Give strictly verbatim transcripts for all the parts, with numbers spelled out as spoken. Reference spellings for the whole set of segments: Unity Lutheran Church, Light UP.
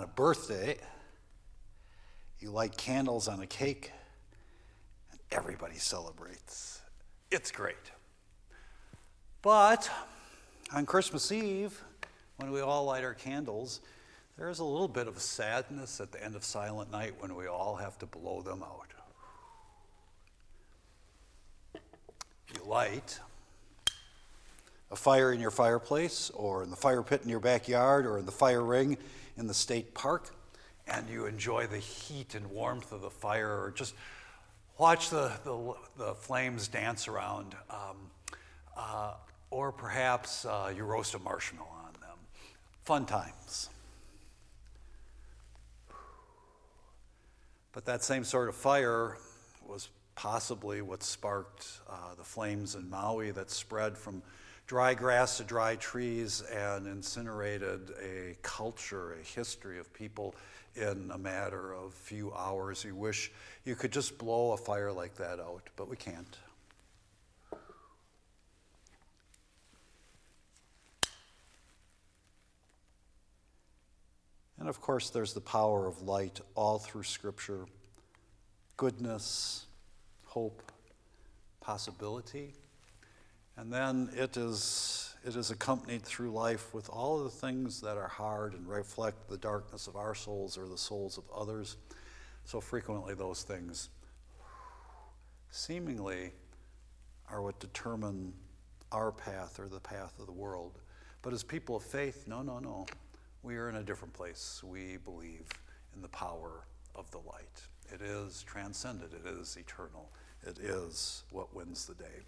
on a birthday, you light candles on a cake, and everybody celebrates. It's great. But on Christmas Eve, when we all light our candles, there is a little bit of sadness at the end of Silent Night when we all have to blow them out. You light a fire in your fireplace or in the fire pit in your backyard or in the fire ring in the state park, and you enjoy the heat and warmth of the fire or just watch the, the, the flames dance around. Um, uh, or perhaps uh, you roast a marshmallow on them. Fun times. But that same sort of fire was possibly what sparked uh, the flames in Maui that spread from dry grass to dry trees and incinerated a culture, a history of people in a matter of few hours. You wish you could just blow a fire like that out, but we can't. And of course, there's the power of light all through Scripture. Goodness, hope, possibility. And then it is, it is accompanied through life with all of the things that are hard and reflect the darkness of our souls or the souls of others. So frequently those things seemingly are what determine our path or the path of the world. But as people of faith, no, no, no. We are in a different place. We believe in the power of the light. It is transcendent. It is eternal. It is what wins the day.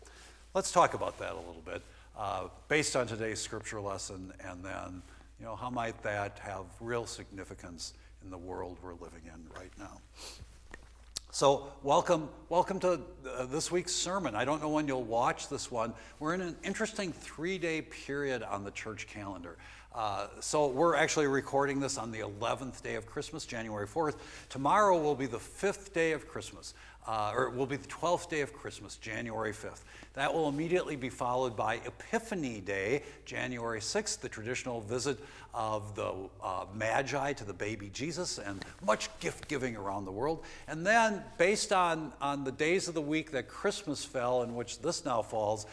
Let's talk about that a little bit, uh, based on today's scripture lesson, and then, you know, how might that have real significance in the world we're living in right now? So welcome, welcome to uh, this week's sermon. I don't know when you'll watch this one. We're in an interesting three-day period on the church calendar. Uh, so we're actually recording this on the eleventh day of Christmas, January fourth. Tomorrow will be the fifth day of Christmas, uh, or it will be the twelfth day of Christmas, January fifth. That will immediately be followed by Epiphany Day, January sixth, the traditional visit of the uh, Magi to the baby Jesus and much gift-giving around the world. And then, based on, on the days of the week that Christmas fell, in which this now falls,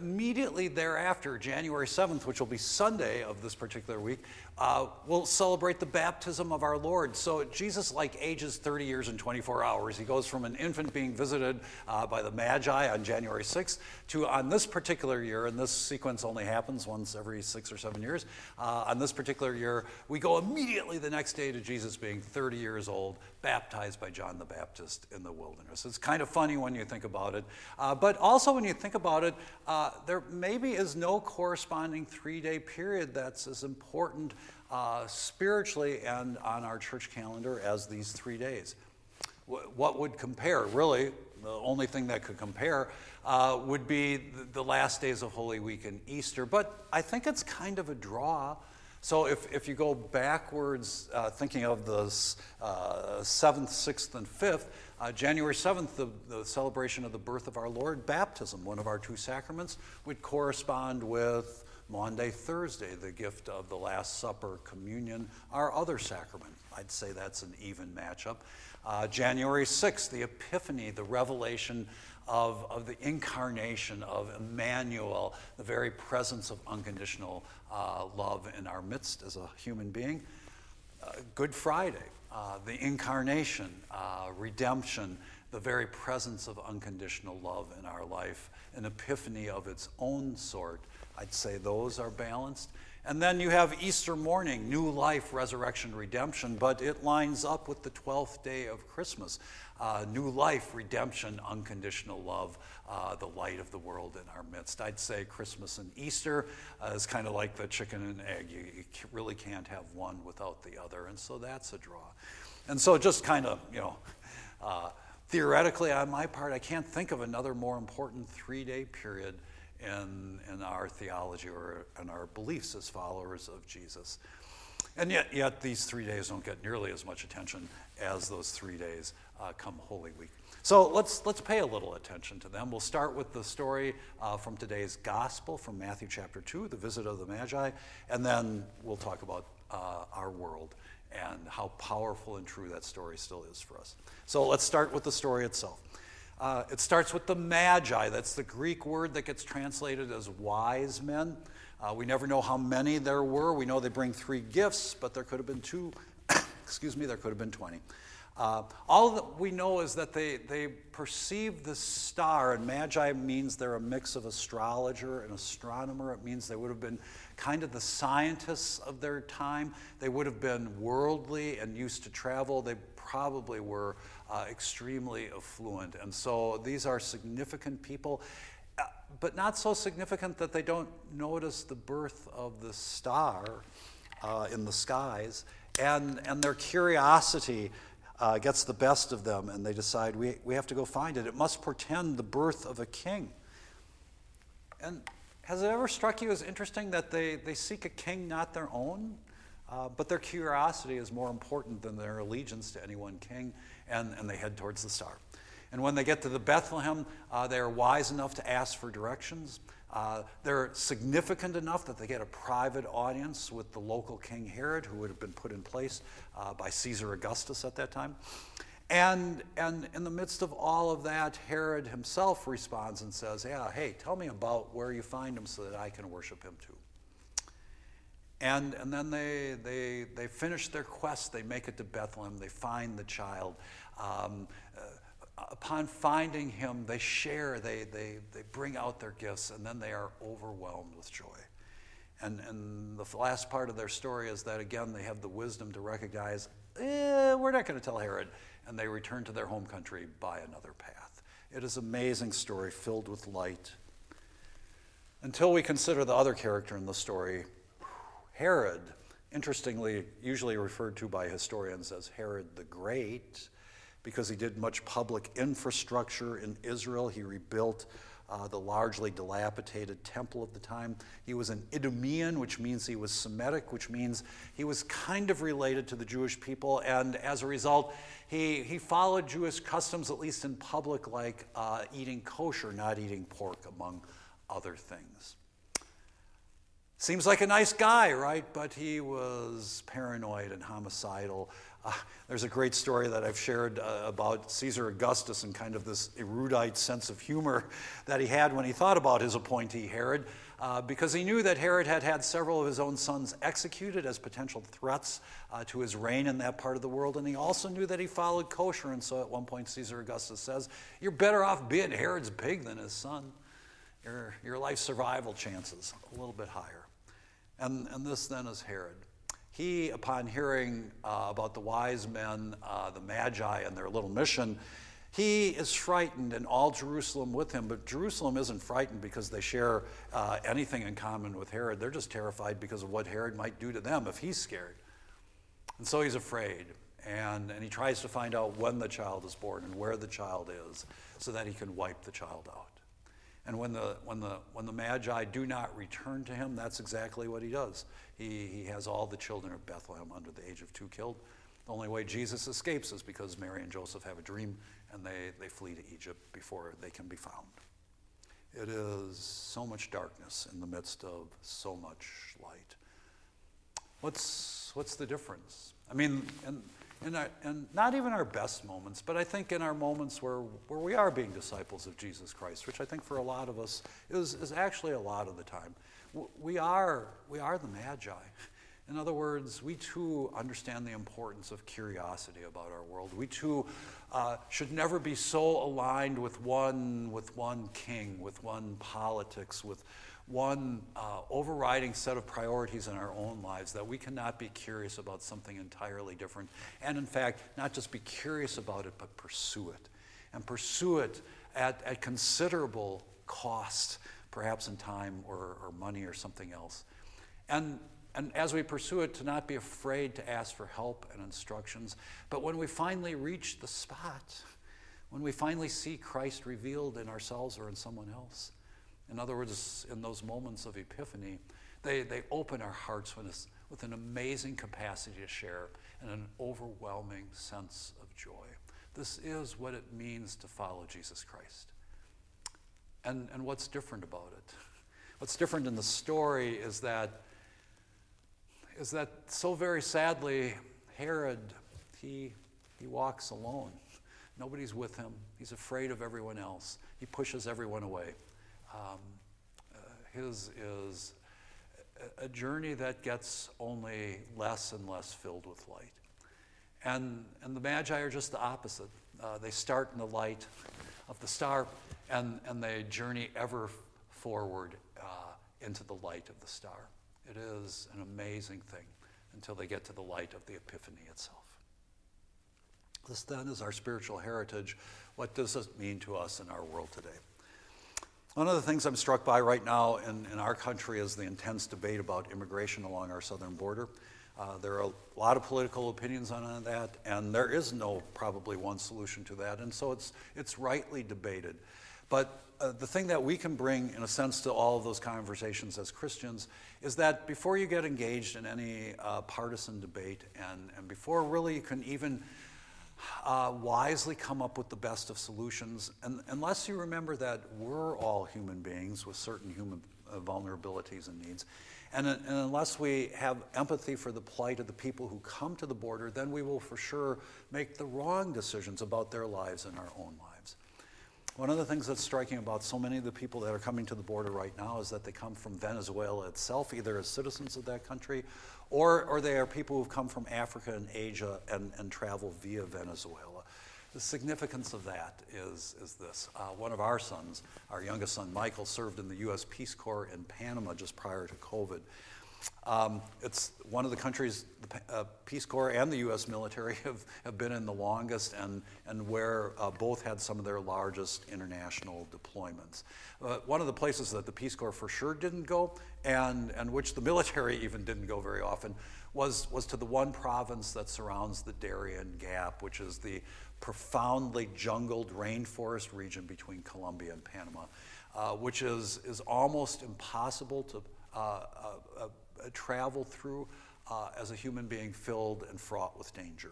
immediately thereafter, January seventh, which will be Sunday of this particular week, uh, we'll celebrate the baptism of our Lord. So Jesus, like, ages thirty years and twenty-four hours. He goes from an infant being visited uh, by the Magi on January sixth to, on this particular year, and this sequence only happens once every six or seven years, uh, on this particular year, we go immediately the next day to Jesus being thirty years old, baptized by John the Baptist in the wilderness. It's kind of funny when you think about it, uh, but also when you think about it, Uh, there maybe is no corresponding three-day period that's as important uh, spiritually and on our church calendar as these three days. W- what would compare? Really, the only thing that could compare uh, would be th- the last days of Holy Week and Easter. But I think it's kind of a draw. So if, if you go backwards, uh, thinking of the uh, seventh, sixth, and fifth, uh, January seventh, the, the celebration of the birth of our Lord, baptism, one of our two sacraments, would correspond with Maundy Thursday, the gift of the Last Supper, communion, our other sacrament. I'd say that's an even matchup. Uh, January sixth, the Epiphany, the revelation Of, of the incarnation of Emmanuel, the very presence of unconditional uh, love in our midst as a human being. Uh, Good Friday, uh, the incarnation, uh, redemption, the very presence of unconditional love in our life, an epiphany of its own sort. I'd say those are balanced. And then you have Easter morning, new life, resurrection, redemption, but it lines up with the twelfth day of Christmas. Uh, new life, redemption, unconditional love, uh, the light of the world in our midst. I'd say Christmas and Easter uh, is kind of like the chicken and egg. You, you really can't have one without the other, and so that's a draw. And so just kind of, you know, uh, theoretically on my part, I can't think of another more important three-day period In, in our theology or in our beliefs as followers of Jesus. And yet, yet these three days don't get nearly as much attention as those three days uh, come Holy Week. So let's let's pay a little attention to them. We'll start with the story uh, from today's gospel from Matthew chapter two, the visit of the Magi, and then we'll talk about uh, our world and how powerful and true that story still is for us. So let's start with the story itself. Uh, it starts with the Magi. That's the Greek word that gets translated as wise men. Uh, we never know how many there were. We know they bring three gifts, but there could have been two. Excuse me, there could have been twenty. Uh, all that we know is that they, they perceived the star, and Magi means they're a mix of astrologer and astronomer. It means they would have been kind of the scientists of their time. They would have been worldly and used to travel. They probably were uh, extremely affluent. And so these are significant people, uh, but not so significant that they don't notice the birth of the star uh, in the skies, and, and their curiosity Uh, gets the best of them, and they decide we, we have to go find it. It must portend the birth of a king. And has it ever struck you as interesting that they, they seek a king not their own, uh, but their curiosity is more important than their allegiance to any one king, and, and they head towards the star. And when they get to the Bethlehem, uh, they are wise enough to ask for directions. Uh, they're significant enough that they get a private audience with the local King Herod, who would have been put in place uh, by Caesar Augustus at that time. And, and in the midst of all of that, Herod himself responds and says, yeah, hey, tell me about where you find him so that I can worship him too. And, and then they, they, they finish their quest. They make it to Bethlehem. They find the child. Um, uh, Upon finding him, they share, they, they they bring out their gifts, and then they are overwhelmed with joy. And and the last part of their story is that, again, they have the wisdom to recognize, eh, we're not going to tell Herod, and they return to their home country by another path. It is an amazing story filled with light. Until we consider the other character in the story, Herod, interestingly, usually referred to by historians as Herod the Great, because he did much public infrastructure in Israel. He rebuilt uh, the largely dilapidated temple of the time. He was an Idumean, which means he was Semitic, which means he was kind of related to the Jewish people, and as a result, he, he followed Jewish customs, at least in public, like uh, eating kosher, not eating pork, among other things. Seems like a nice guy, right? But he was paranoid and homicidal. Uh, there's a great story that I've shared uh, about Caesar Augustus and kind of this erudite sense of humor that he had when he thought about his appointee, Herod, uh, because he knew that Herod had had several of his own sons executed as potential threats uh, to his reign in that part of the world, and he also knew that he followed kosher, and so at one point Caesar Augustus says, you're better off being Herod's pig than his son. Your, your life survival chances a little bit higher. And, and this then is Herod. He, upon hearing uh, about the wise men, uh, the Magi, and their little mission, he is frightened, and all Jerusalem with him. But Jerusalem isn't frightened because they share uh, anything in common with Herod. They're just terrified because of what Herod might do to them if he's scared. And so he's afraid, and, and he tries to find out when the child is born and where the child is so that he can wipe the child out. And when the when the when the Magi do not return to him, that's exactly what he does. He he has all the children of Bethlehem under the age of two killed. The only way Jesus escapes is because Mary and Joseph have a dream, and they, they flee to Egypt before they can be found. It is so much darkness in the midst of so much light. What's what's the difference? I mean, and and and not even our best moments, but I think in our moments where, where we are being disciples of Jesus Christ, which I think for a lot of us is, is actually a lot of the time, we are we are the Magi. In other words, we too understand the importance of curiosity about our world. We too uh, should never be so aligned with one with one king, with one politics, with one uh, overriding set of priorities in our own lives, that we cannot be curious about something entirely different. And in fact, not just be curious about it, but pursue it. And pursue it at, at considerable cost, perhaps in time or, or money or something else. And, and as we pursue it, to not be afraid to ask for help and instructions. But when we finally reach the spot, when we finally see Christ revealed in ourselves or in someone else, in other words, in those moments of epiphany, they, they open our hearts with, with an amazing capacity to share and an overwhelming sense of joy. This is what it means to follow Jesus Christ. And, and what's different about it? What's different in the story is that, is that so very sadly, Herod, he, he walks alone. Nobody's with him. He's afraid of everyone else. He pushes everyone away. Um, uh, his is a journey that gets only less and less filled with light. And, and the Magi are just the opposite. Uh, they start in the light of the star, and, and they journey ever forward uh, into the light of the star. It is an amazing thing until they get to the light of the Epiphany itself. This then is our spiritual heritage. What does this mean to us in our world today? One of the things I'm struck by right now in, in our country is the intense debate about immigration along our southern border. Uh, there are a lot of political opinions on that, and there is no probably one solution to that, and so it's it's rightly debated. But uh, the thing that we can bring, in a sense, to all of those conversations as Christians is that before you get engaged in any uh, partisan debate, and, and before really you can even uh, wisely come up with the best of solutions, and, unless you remember that we're all human beings with certain human uh, vulnerabilities and needs, and, and unless we have empathy for the plight of the people who come to the border, then we will for sure make the wrong decisions about their lives and our own lives. One of the things that's striking about so many of the people that are coming to the border right now is that they come from Venezuela itself, either as citizens of that country, or, or they are people who've come from Africa and Asia and, and travel via Venezuela. The significance of that is, is this. Uh, one of our sons, our youngest son, Michael, served in the U S Peace Corps in Panama just prior to COVID. Um, it's one of the countries the uh, Peace Corps and the U S military have, have been in the longest and, and where uh, both had some of their largest international deployments. Uh, one of the places that the Peace Corps for sure didn't go, and, and which the military even didn't go very often, was, was to the one province that surrounds the Darien Gap, which is the profoundly jungled rainforest region between Colombia and Panama, uh, which is, is almost impossible to Uh, uh, uh, travel through uh, as a human being filled and fraught with danger.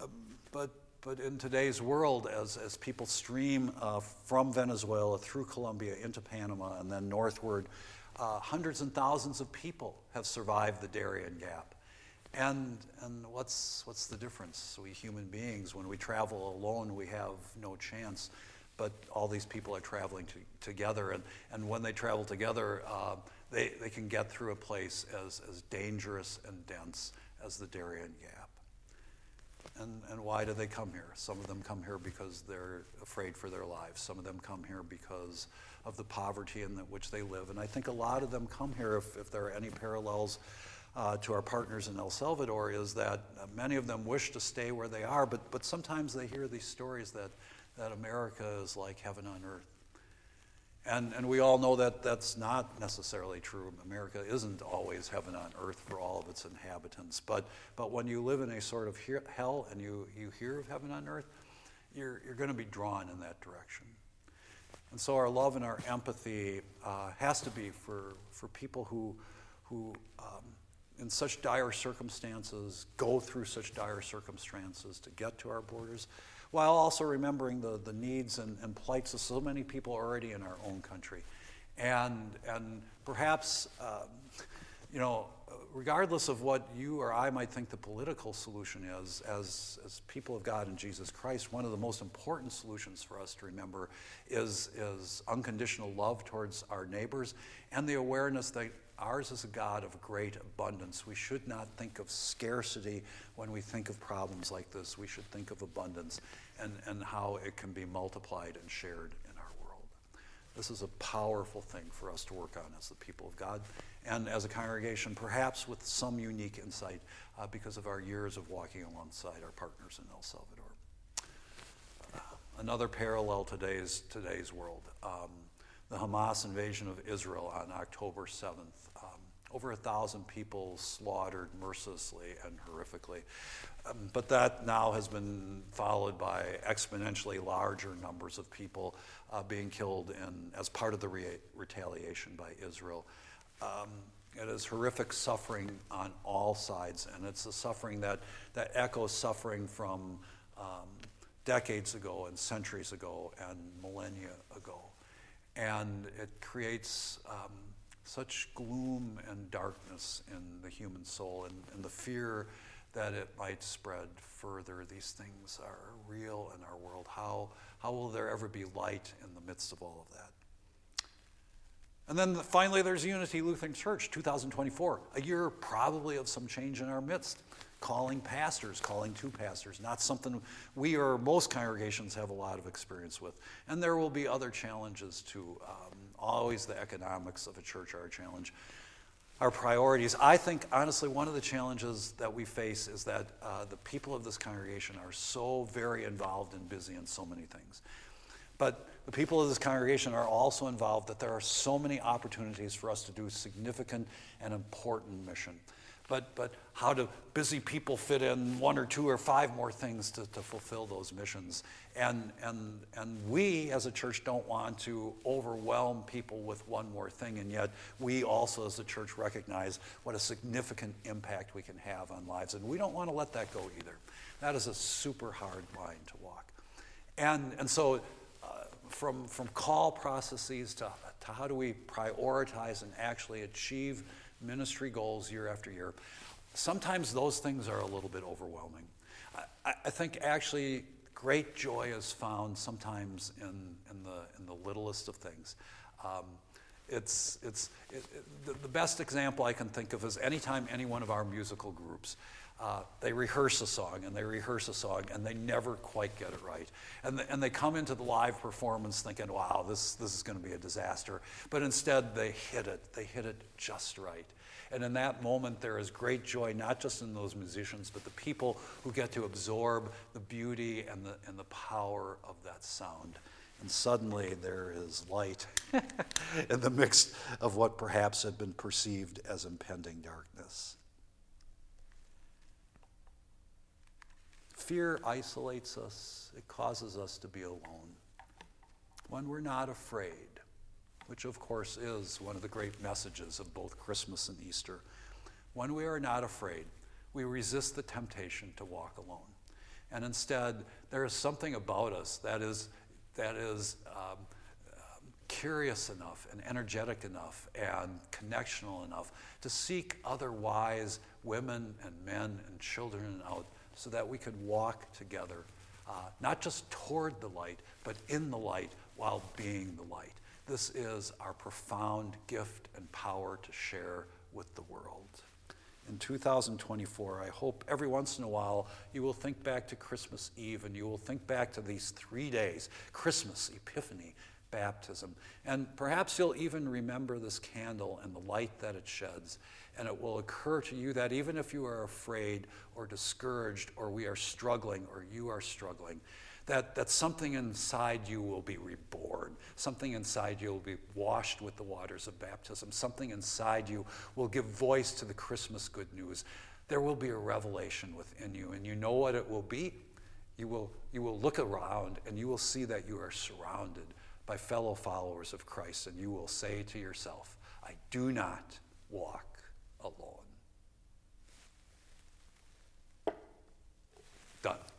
Uh, but but in today's world, as, as people stream uh, from Venezuela through Colombia into Panama and then northward, uh, hundreds and thousands of people have survived the Darien Gap. And and what's what's the difference? We human beings, when we travel alone, we have no chance. But all these people are traveling to, together, and, and when they travel together, uh, they, they can get through a place as, as dangerous and dense as the Darien Gap. And, and why do they come here? Some of them come here because they're afraid for their lives. Some of them come here because of the poverty in the, which they live. And I think a lot of them come here, if, if there are any parallels uh, to our partners in El Salvador, is that many of them wish to stay where they are, but, but sometimes they hear these stories that that America is like heaven on earth. And and we all know that that's not necessarily true. America isn't always heaven on earth for all of its inhabitants. But but when you live in a sort of he- hell and you, you hear of heaven on earth, you're, you're going to be drawn in that direction. And so our love and our empathy uh, has to be for, for people who, who um, in such dire circumstances, go through such dire circumstances to get to our borders, while also remembering the, the needs and, and plights of so many people already in our own country. And and perhaps, um, you know, regardless of what you or I might think the political solution is, as, as people of God in Jesus Christ, one of the most important solutions for us to remember is, is unconditional love towards our neighbors and the awareness that ours is a God of great abundance. We should not think of scarcity when we think of problems like this. We should think of abundance and, and how it can be multiplied and shared in our world. This is a powerful thing for us to work on as the people of God and as a congregation, perhaps with some unique insight uh, because of our years of walking alongside our partners in El Salvador. Uh, another parallel to today's, today's world. Um, The Hamas invasion of Israel on October seventh. Um, over a thousand people slaughtered mercilessly and horrifically. Um, but that now has been followed by exponentially larger numbers of people uh, being killed in, as part of the re- retaliation by Israel. Um, it is horrific suffering on all sides, and it's a suffering that, that echoes suffering from um, decades ago and centuries ago and millennia ago. And it creates um, such gloom and darkness in the human soul and, and the fear that it might spread further. These things are real in our world. How, how will there ever be light in the midst of all of that? And then the, finally, there's Unity Lutheran Church, two thousand twenty-four, a year probably of some change in our midst. Calling pastors, calling two pastors, not something we or most congregations have a lot of experience with. And there will be other challenges too. Um, always the economics of a church are a challenge. Our priorities. I think, honestly, one of the challenges that we face is that uh, the people of this congregation are so very involved and busy in so many things. But the people of this congregation are also involved that there are so many opportunities for us to do significant and important mission. But but how do busy people fit in one or two or five more things to, to fulfill those missions? And, and, and we as a church don't want to overwhelm people with one more thing, and yet we also as a church recognize what a significant impact we can have on lives. And we don't want to let that go either. That is a super hard line to walk. And, and so uh, from, from call processes to, to how do we prioritize and actually achieve ministry goals year after year, sometimes those things are a little bit overwhelming. I, I think actually great joy is found sometimes in, in the in the littlest of things. Um, it's it's it, it, the, the best example I can think of is anytime any one of our musical groups, Uh, they rehearse a song and they rehearse a song and they never quite get it right. And, the, and they come into the live performance thinking, wow, this, this is going to be a disaster. But instead they hit it. They hit it just right. And in that moment there is great joy, not just in those musicians, but the people who get to absorb the beauty and the, and the power of that sound. And suddenly there is light in the midst of what perhaps had been perceived as impending darkness. Fear isolates us. It causes us to be alone. When we're not afraid, which of course is one of the great messages of both Christmas and Easter, when we are not afraid, we resist the temptation to walk alone. And instead, there is something about us that is, that is um, curious enough and energetic enough and connectional enough to seek other wise women and men and children out so that we could walk together, uh, not just toward the light, but in the light while being the light. This is our profound gift and power to share with the world. In two thousand twenty-four, I hope every once in a while you will think back to Christmas Eve and you will think back to these three days, Christmas, Epiphany, Baptism. And perhaps you'll even remember this candle and the light that it sheds. And it will occur to you that even if you are afraid or discouraged or we are struggling or you are struggling, that, that something inside you will be reborn. Something inside you will be washed with the waters of baptism. Something inside you will give voice to the Christmas good news. There will be a revelation within you, and you know what it will be? You will, you will look around and you will see that you are surrounded by fellow followers of Christ, and you will say to yourself, I do not walk alone. Done.